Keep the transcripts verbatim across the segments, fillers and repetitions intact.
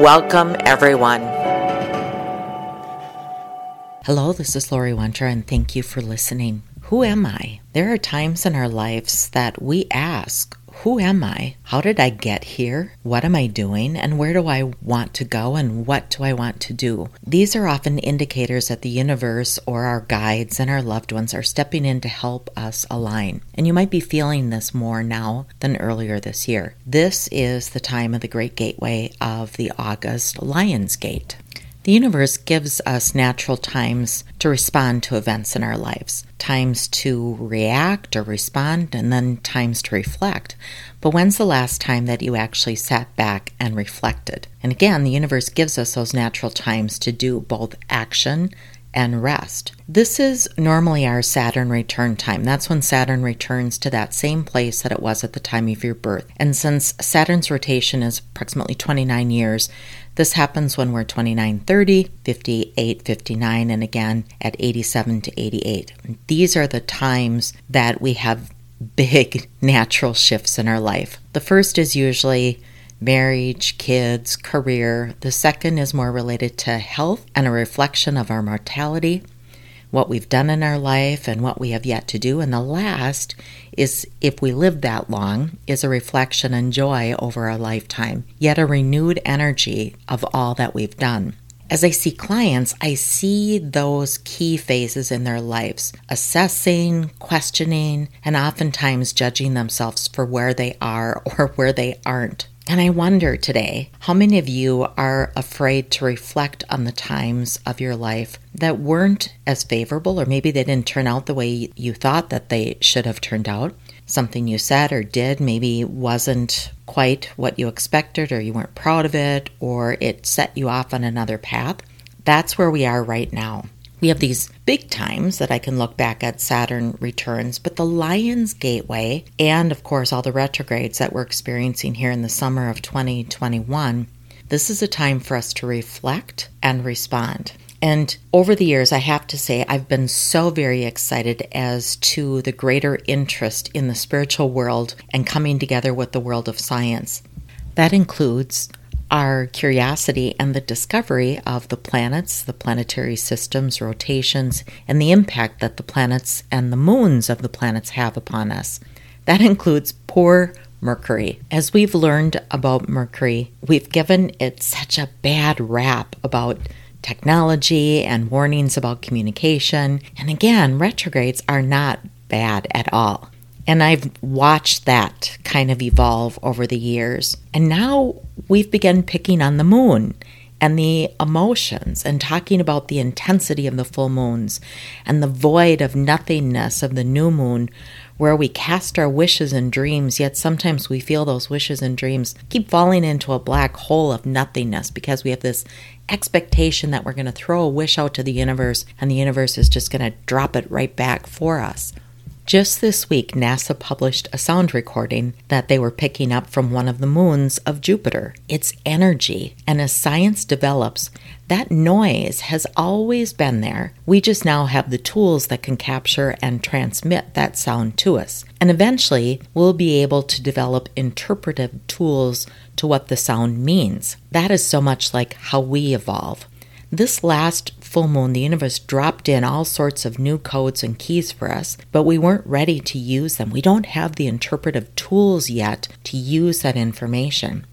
Welcome, everyone. Hello, this is Laurie Wondra, and thank you for listening. Who am I? There are times in our lives that we ask, who am I? How did I get here? What am I doing? And where do I want to go? And what do I want to do? These are often indicators that the universe or our guides and our loved ones are stepping in to help us align. And you might be feeling this more now than earlier this year. This is the time of the Great Gateway of the August Lion's Gate. The universe gives us natural times to respond to events in our lives, times to react or respond, and then times to reflect. But when's the last time that you actually sat back and reflected? And again, the universe gives us those natural times to do both action and rest. This is normally our Saturn return time. That's when Saturn returns to that same place that it was at the time of your birth. And since Saturn's rotation is approximately twenty-nine years, this happens when we're twenty-nine thirty, fifty-eight, fifty-nine, and again at eighty-seven to eighty-eight. These are the times that we have big natural shifts in our life. The first is usually marriage, kids, career. The second is more related to health and a reflection of our mortality, what we've done in our life and what we have yet to do. And the last is, if we live that long, is a reflection and joy over our lifetime, yet a renewed energy of all that we've done. As I see clients, I see those key phases in their lives, assessing, questioning, and oftentimes judging themselves for where they are or where they aren't. And I wonder today, how many of you are afraid to reflect on the times of your life that weren't as favorable, or maybe they didn't turn out the way you thought that they should have turned out? Something you said or did maybe wasn't quite what you expected, or you weren't proud of it, or it set you off on another path. That's where we are right now. We have these big times that I can look back at, Saturn returns, but the Lion's Gateway, and of course all the retrogrades that we're experiencing here in the summer of twenty twenty-one, this is a time for us to reflect and respond. And over the years, I have to say, I've been so very excited as to the greater interest in the spiritual world and coming together with the world of science. That includes our curiosity and the discovery of the planets, the planetary systems, rotations, and the impact that the planets and the moons of the planets have upon us. That includes poor Mercury. As we've learned about Mercury, we've given it such a bad rap about technology and warnings about communication. And again, retrogrades are not bad at all. And I've watched that kind of evolve over the years. And now we've begun picking on the moon and the emotions and talking about the intensity of the full moons and the void of nothingness of the new moon, where we cast our wishes and dreams, yet sometimes we feel those wishes and dreams keep falling into a black hole of nothingness because we have this expectation that we're going to throw a wish out to the universe and the universe is just going to drop it right back for us. Just this week, NASA published a sound recording that they were picking up from one of the moons of Jupiter. It's energy, and as science develops, that noise has always been there. We just now have the tools that can capture and transmit that sound to us. And eventually, we'll be able to develop interpretive tools to what the sound means. That is so much like how we evolve. This last full moon, the universe dropped in all sorts of new codes and keys for us, but we weren't ready to use them. We don't have the interpretive tools yet to use that information.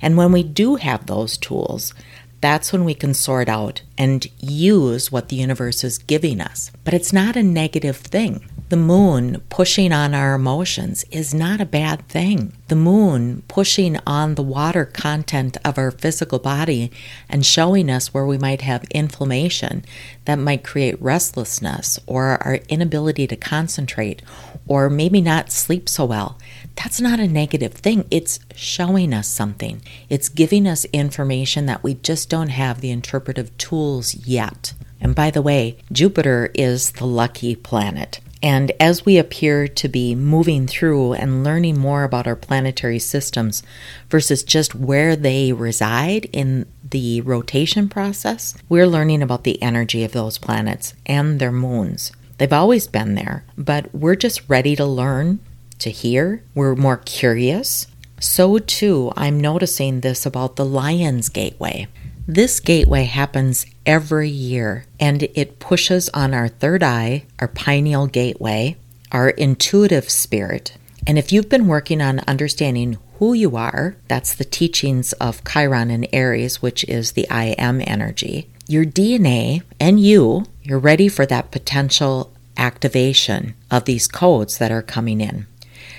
And when we do have those tools, that's when we can sort out and use what the universe is giving us. But it's not a negative thing. The moon pushing on our emotions is not a bad thing. The moon pushing on the water content of our physical body and showing us where we might have inflammation that might create restlessness or our inability to concentrate or maybe not sleep so well. That's not a negative thing. It's showing us something. It's giving us information that we just don't have the interpretive tools yet. And by the way, Jupiter is the lucky planet. And as we appear to be moving through and learning more about our planetary systems versus just where they reside in the rotation process, we're learning about the energy of those planets and their moons. They've always been there, but we're just ready to learn, to hear. We're more curious. So too, I'm noticing this about the Lion's Gateway. This gateway happens every year, and it pushes on our third eye, our pineal gateway, our intuitive spirit. And if you've been working on understanding who you are, that's the teachings of Chiron and Aries, which is the I am energy, your D N A and you, you're ready for that potential activation of these codes that are coming in.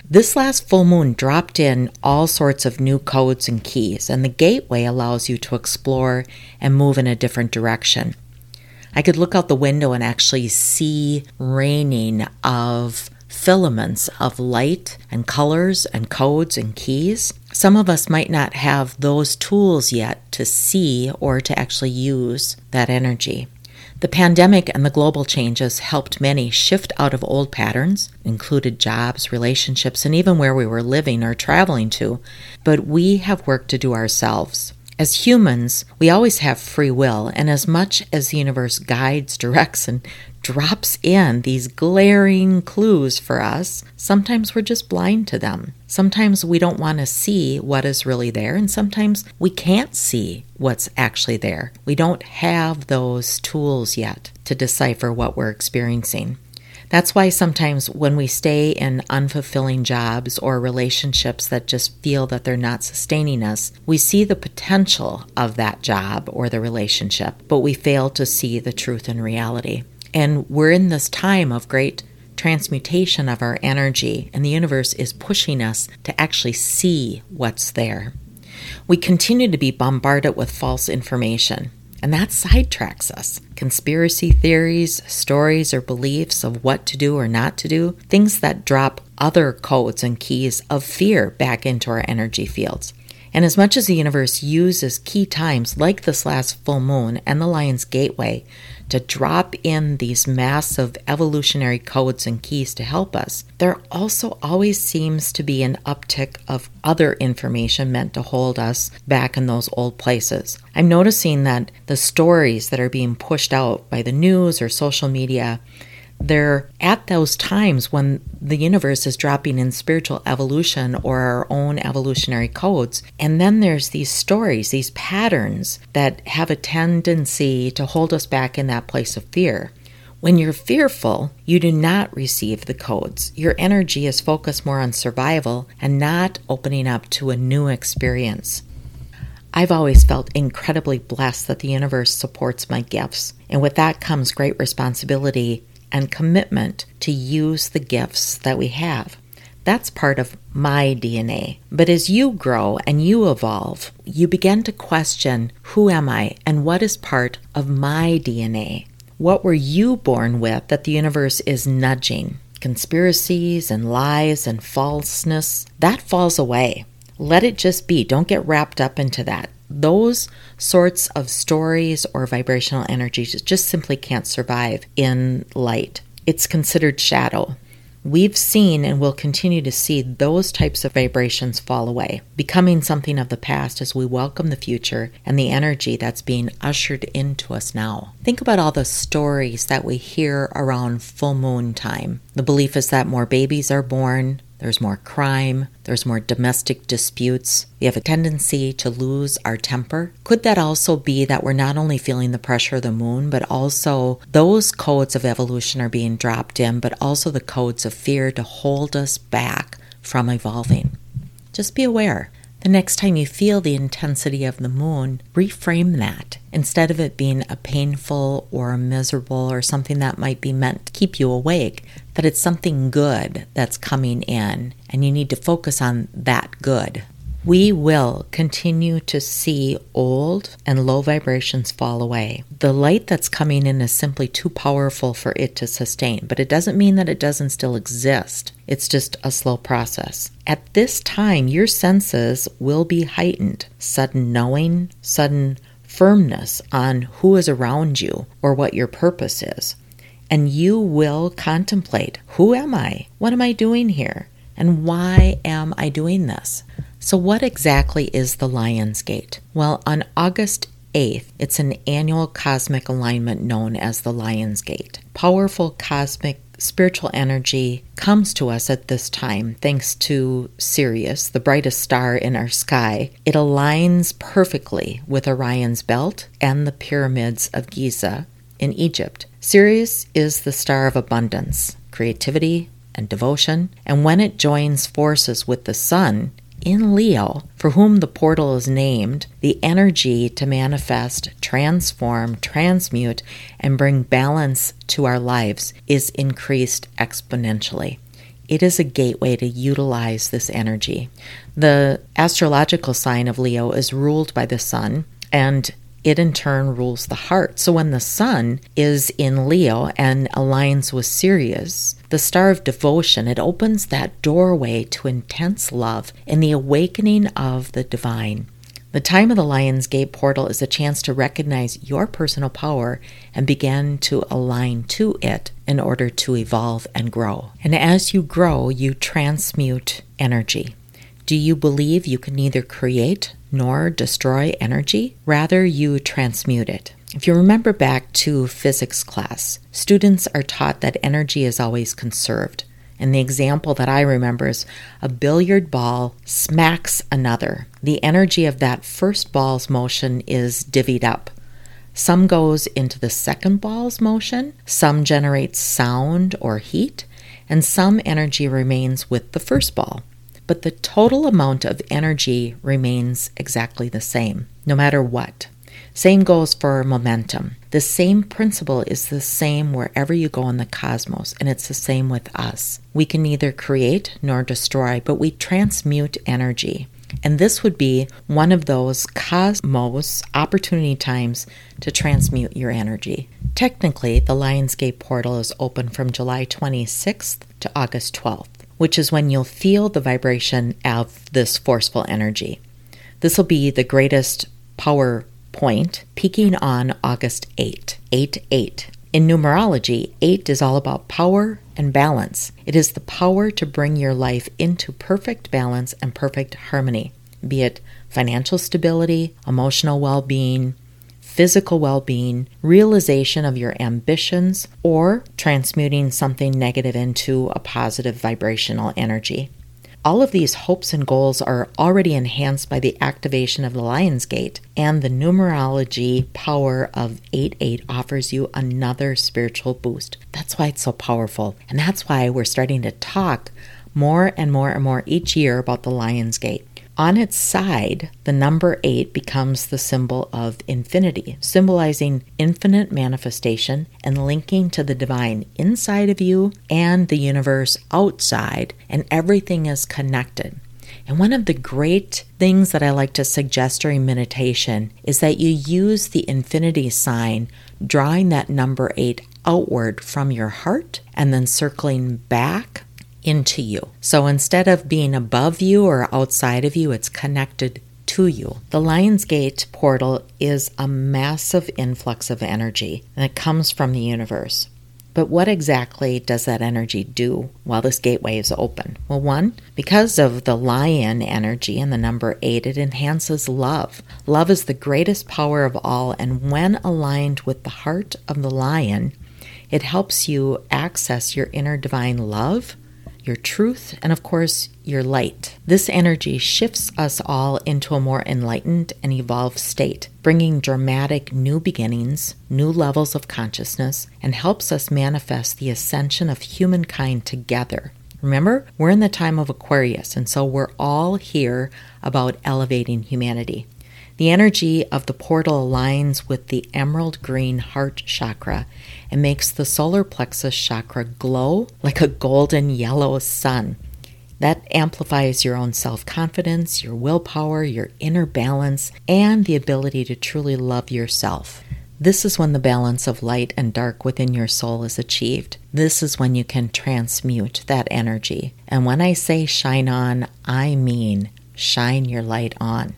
This last full moon dropped in all sorts of new codes and keys, and the gateway allows you to explore and move in a different direction. I could look out the window and actually see raining of filaments of light and colors and codes and keys. Some of us might not have those tools yet to see or to actually use that energy. The pandemic and the global changes helped many shift out of old patterns, included jobs, relationships, and even where we were living or traveling to, but we have work to do ourselves. As humans, we always have free will, and as much as the universe guides, directs, and drops in these glaring clues for us, sometimes we're just blind to them. Sometimes we don't want to see what is really there, and sometimes we can't see what's actually there. We don't have those tools yet to decipher what we're experiencing. That's why sometimes when we stay in unfulfilling jobs or relationships that just feel that they're not sustaining us, we see the potential of that job or the relationship, but we fail to see the truth and reality. And we're in this time of great transmutation of our energy, and the universe is pushing us to actually see what's there. We continue to be bombarded with false information, and that sidetracks us. Conspiracy theories, stories, or beliefs of what to do or not to do, things that drop other codes and keys of fear back into our energy fields. And as much as the universe uses key times like this last full moon and the Lion's Gateway to drop in these massive evolutionary codes and keys to help us, there also always seems to be an uptick of other information meant to hold us back in those old places. I'm noticing that the stories that are being pushed out by the news or social media, they're at those times when the universe is dropping in spiritual evolution or our own evolutionary codes. And then there's these stories, these patterns that have a tendency to hold us back in that place of fear. When you're fearful, you do not receive the codes. Your energy is focused more on survival and not opening up to a new experience. I've always felt incredibly blessed that the universe supports my gifts. And with that comes great responsibility and commitment to use the gifts that we have. That's part of my D N A. But as you grow and you evolve, you begin to question, who am I and what is part of my D N A? What were you born with that the universe is nudging? Conspiracies and lies and falseness, that falls away. Let it just be. Don't get wrapped up into that. Those sorts of stories or vibrational energies just simply can't survive in light. It's considered shadow. We've seen and will continue to see those types of vibrations fall away, becoming something of the past as we welcome the future and the energy that's being ushered into us now. Think about all the stories that we hear around full moon time. The belief is that more babies are born, there's more crime, there's more domestic disputes. We have a tendency to lose our temper. Could that also be that we're not only feeling the pressure of the moon, but also those codes of evolution are being dropped in, but also the codes of fear to hold us back from evolving? Just be aware. The next time you feel the intensity of the moon, reframe that. Instead of it being a painful or a miserable or something that might be meant to keep you awake, that it's something good that's coming in, and you need to focus on that good. We will continue to see old and low vibrations fall away. The light that's coming in is simply too powerful for it to sustain, but it doesn't mean that it doesn't still exist. It's just a slow process. At this time, your senses will be heightened. Sudden knowing, sudden firmness on who is around you or what your purpose is. And you will contemplate, who am I? What am I doing here? And why am I doing this? So what exactly is the Lion's Gate? Well, on August eighth, it's an annual cosmic alignment known as the Lion's Gate. Powerful cosmic spiritual energy comes to us at this time thanks to Sirius, the brightest star in our sky. It aligns perfectly with Orion's Belt and the Pyramids of Giza in Egypt. Sirius is the star of abundance, creativity, and devotion, and when it joins forces with the sun, in Leo, for whom the portal is named, the energy to manifest, transform, transmute, and bring balance to our lives is increased exponentially. It is a gateway to utilize this energy. The astrological sign of Leo is ruled by the sun, and it in turn rules the heart. So when the sun is in Leo and aligns with Sirius, the star of devotion, it opens that doorway to intense love and the awakening of the divine. The time of the Lion's Gate portal is a chance to recognize your personal power and begin to align to it in order to evolve and grow. And as you grow, you transmute energy. Do you believe you can neither create nor destroy energy? Rather, you transmute it. If you remember back to physics class, students are taught that energy is always conserved. And the example that I remember is a billiard ball smacks another. The energy of that first ball's motion is divvied up. Some goes into the second ball's motion, some generates sound or heat, and some energy remains with the first ball. But the total amount of energy remains exactly the same, no matter what. Same goes for momentum. The same principle is the same wherever you go in the cosmos, and it's the same with us. We can neither create nor destroy, but we transmute energy. And this would be one of those cosmos opportunity times to transmute your energy. Technically, the Lion's Gate portal is open from July twenty-sixth to August twelfth. Which is when you'll feel the vibration of this forceful energy. This will be the greatest power point, peaking on August eighth, eight eight. In numerology, eight is all about power and balance. It is the power to bring your life into perfect balance and perfect harmony, be it financial stability, emotional well-being, physical well-being, realization of your ambitions, or transmuting something negative into a positive vibrational energy. All of these hopes and goals are already enhanced by the activation of the Lion's Gate, and the numerology power of eight eight offers you another spiritual boost. That's why it's so powerful, and that's why we're starting to talk more and more and more each year about the Lion's Gate. On its side, the number eight becomes the symbol of infinity, symbolizing infinite manifestation and linking to the divine inside of you and the universe outside, and everything is connected. And one of the great things that I like to suggest during meditation is that you use the infinity sign, drawing that number eight outward from your heart and then circling back into you. So instead of being above you or outside of you, it's connected to you. The Lion's Gate portal is a massive influx of energy, and it comes from the universe. But what exactly does that energy do while this gateway is open? Well, one, because of the lion energy and the number eight, it enhances love. Love is the greatest power of all, and when aligned with the heart of the lion, it helps you access your inner divine love, your truth, and of course, your light. This energy shifts us all into a more enlightened and evolved state, bringing dramatic new beginnings, new levels of consciousness, and helps us manifest the ascension of humankind together. Remember, we're in the time of Aquarius, and so we're all here about elevating humanity. The energy of the portal aligns with the emerald green heart chakra and makes the solar plexus chakra glow like a golden yellow sun. That amplifies your own self-confidence, your willpower, your inner balance, and the ability to truly love yourself. This is when the balance of light and dark within your soul is achieved. This is when you can transmute that energy. And when I say shine on, I mean shine your light on.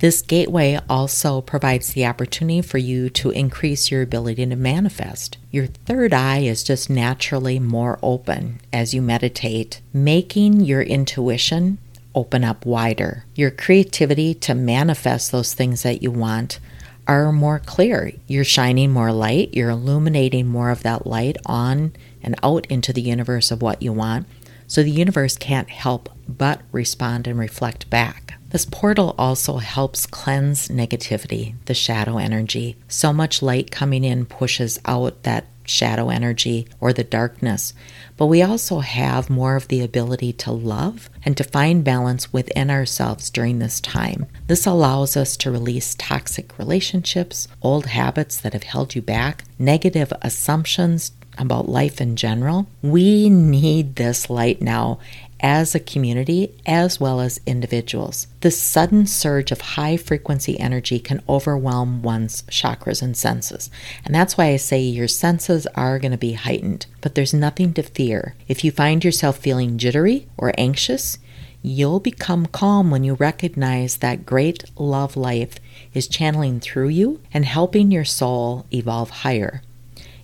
This gateway also provides the opportunity for you to increase your ability to manifest. Your third eye is just naturally more open as you meditate, making your intuition open up wider. Your creativity to manifest those things that you want are more clear. You're shining more light. You're illuminating more of that light on and out into the universe of what you want. So the universe can't help but respond and reflect back. This portal also helps cleanse negativity, the shadow energy. So much light coming in pushes out that shadow energy or the darkness. But we also have more of the ability to love and to find balance within ourselves during this time. This allows us to release toxic relationships, old habits that have held you back, negative assumptions about life in general. We need this light now as a community as well as individuals. The sudden surge of high frequency energy can overwhelm one's chakras and senses. And that's why I say your senses are going to be heightened, but there's nothing to fear. If you find yourself feeling jittery or anxious, you'll become calm when you recognize that great love life is channeling through you and helping your soul evolve higher.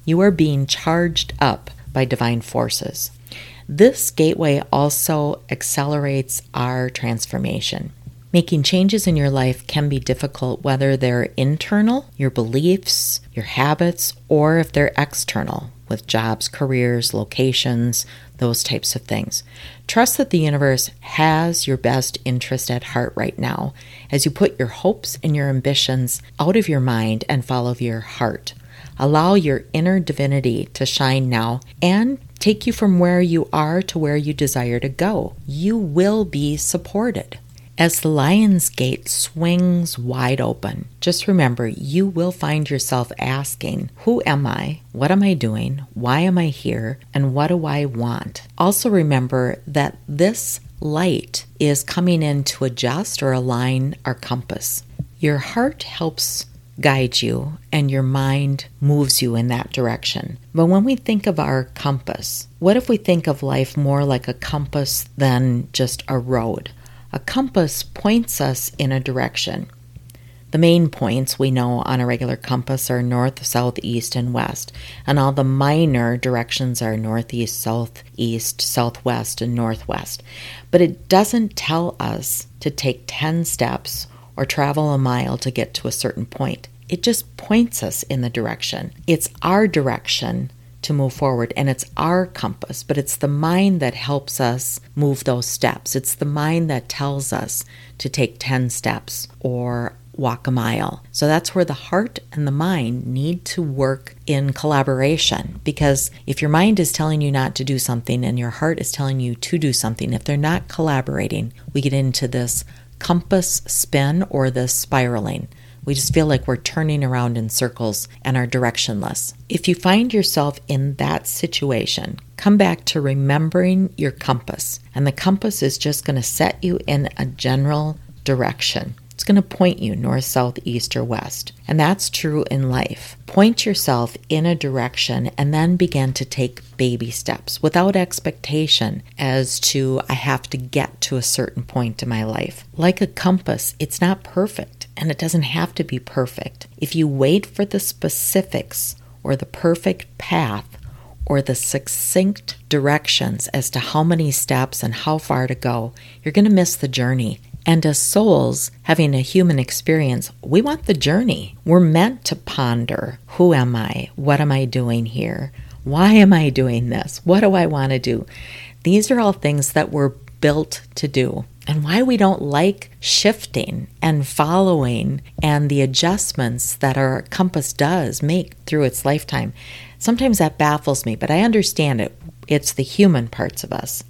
You are being charged up by divine forces. This gateway also accelerates our transformation. Making changes in your life can be difficult, whether they're internal, your beliefs, your habits, or if they're external, with jobs, careers, locations, those types of things. Trust that the universe has your best interest at heart right now, as you put your hopes and your ambitions out of your mind and follow your heart. Allow your inner divinity to shine now and take you from where you are to where you desire to go. You will be supported. As the Lion's Gate swings wide open, just remember you will find yourself asking, who am I? What am I doing? Why am I here? And what do I want? Also remember that this light is coming in to adjust or align our compass. Your heart helps guide you, and your mind moves you in that direction. But when we think of our compass, what if we think of life more like a compass than just a road? A compass points us in a direction. The main points we know on a regular compass are north, south, east, and west, and all the minor directions are northeast, southeast, southwest, and northwest. But it doesn't tell us to take ten steps or travel a mile to get to a certain point. It just points us in the direction. It's our direction to move forward, and it's our compass, but it's the mind that helps us move those steps. It's the mind that tells us to take ten steps or walk a mile. So that's where the heart and the mind need to work in collaboration, because if your mind is telling you not to do something and your heart is telling you to do something, if they're not collaborating, we get into this compass spin or the spiraling. We just feel like we're turning around in circles and are directionless. If you find yourself in that situation, come back to remembering your compass. And the compass is just going to set you in a general direction. It's going to point you north, south, east, or west. And that's true in life. Point yourself in a direction and then begin to take baby steps without expectation as to, I have to get to a certain point in my life. Like a compass, it's not perfect, and it doesn't have to be perfect. If you wait for the specifics or the perfect path or the succinct directions as to how many steps and how far to go, you're going to miss the journey. And as souls having a human experience, we want the journey. We're meant to ponder, who am I? What am I doing here? Why am I doing this? What do I want to do? These are all things that we're built to do, and why we don't like shifting and following and the adjustments that our compass does make through its lifetime. Sometimes that baffles me, but I understand it. It's the human parts of us.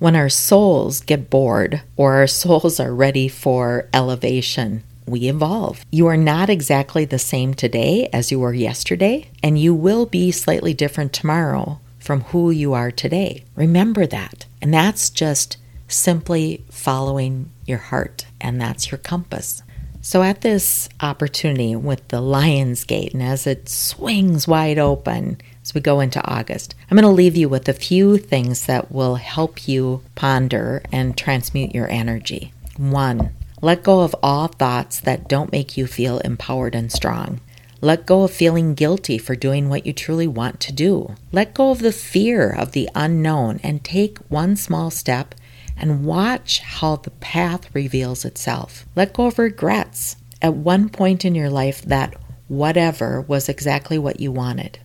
When our souls get bored or our souls are ready for elevation, we evolve. You are not exactly the same today as you were yesterday, and you will be slightly different tomorrow from who you are today. Remember that. And that's just simply following your heart, and that's your compass. So at this opportunity with the Lion's Gate, and as it swings wide open as we go into August, I'm going to leave you with a few things that will help you ponder and transmute your energy. One, let go of all thoughts that don't make you feel empowered and strong. Let go of feeling guilty for doing what you truly want to do. Let go of the fear of the unknown and take one small step and watch how the path reveals itself. Let go of regrets. At one point in your life, that whatever was exactly what you wanted.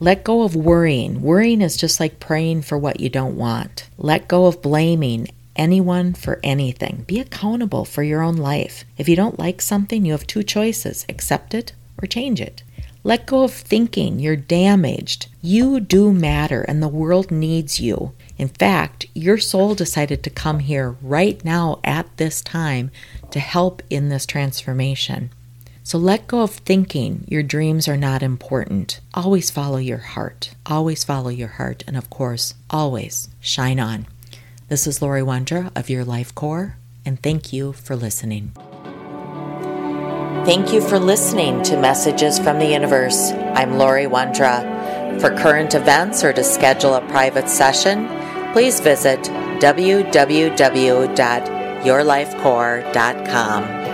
Let go of worrying. Worrying is just like praying for what you don't want. Let go of blaming anyone for anything. Be accountable for your own life. If you don't like something, you have two choices: accept it or change it. Let go of thinking you're damaged. You do matter, and the world needs you. In fact, your soul decided to come here right now at this time to help in this transformation. So let go of thinking your dreams are not important. Always follow your heart. Always follow your heart. And of course, always shine on. This is Laurie Wondra of Your Life Core, and thank you for listening. Thank you for listening to Messages from the Universe. I'm Laurie Wondra. For current events or to schedule a private session, please visit w w w dot your life core dot com.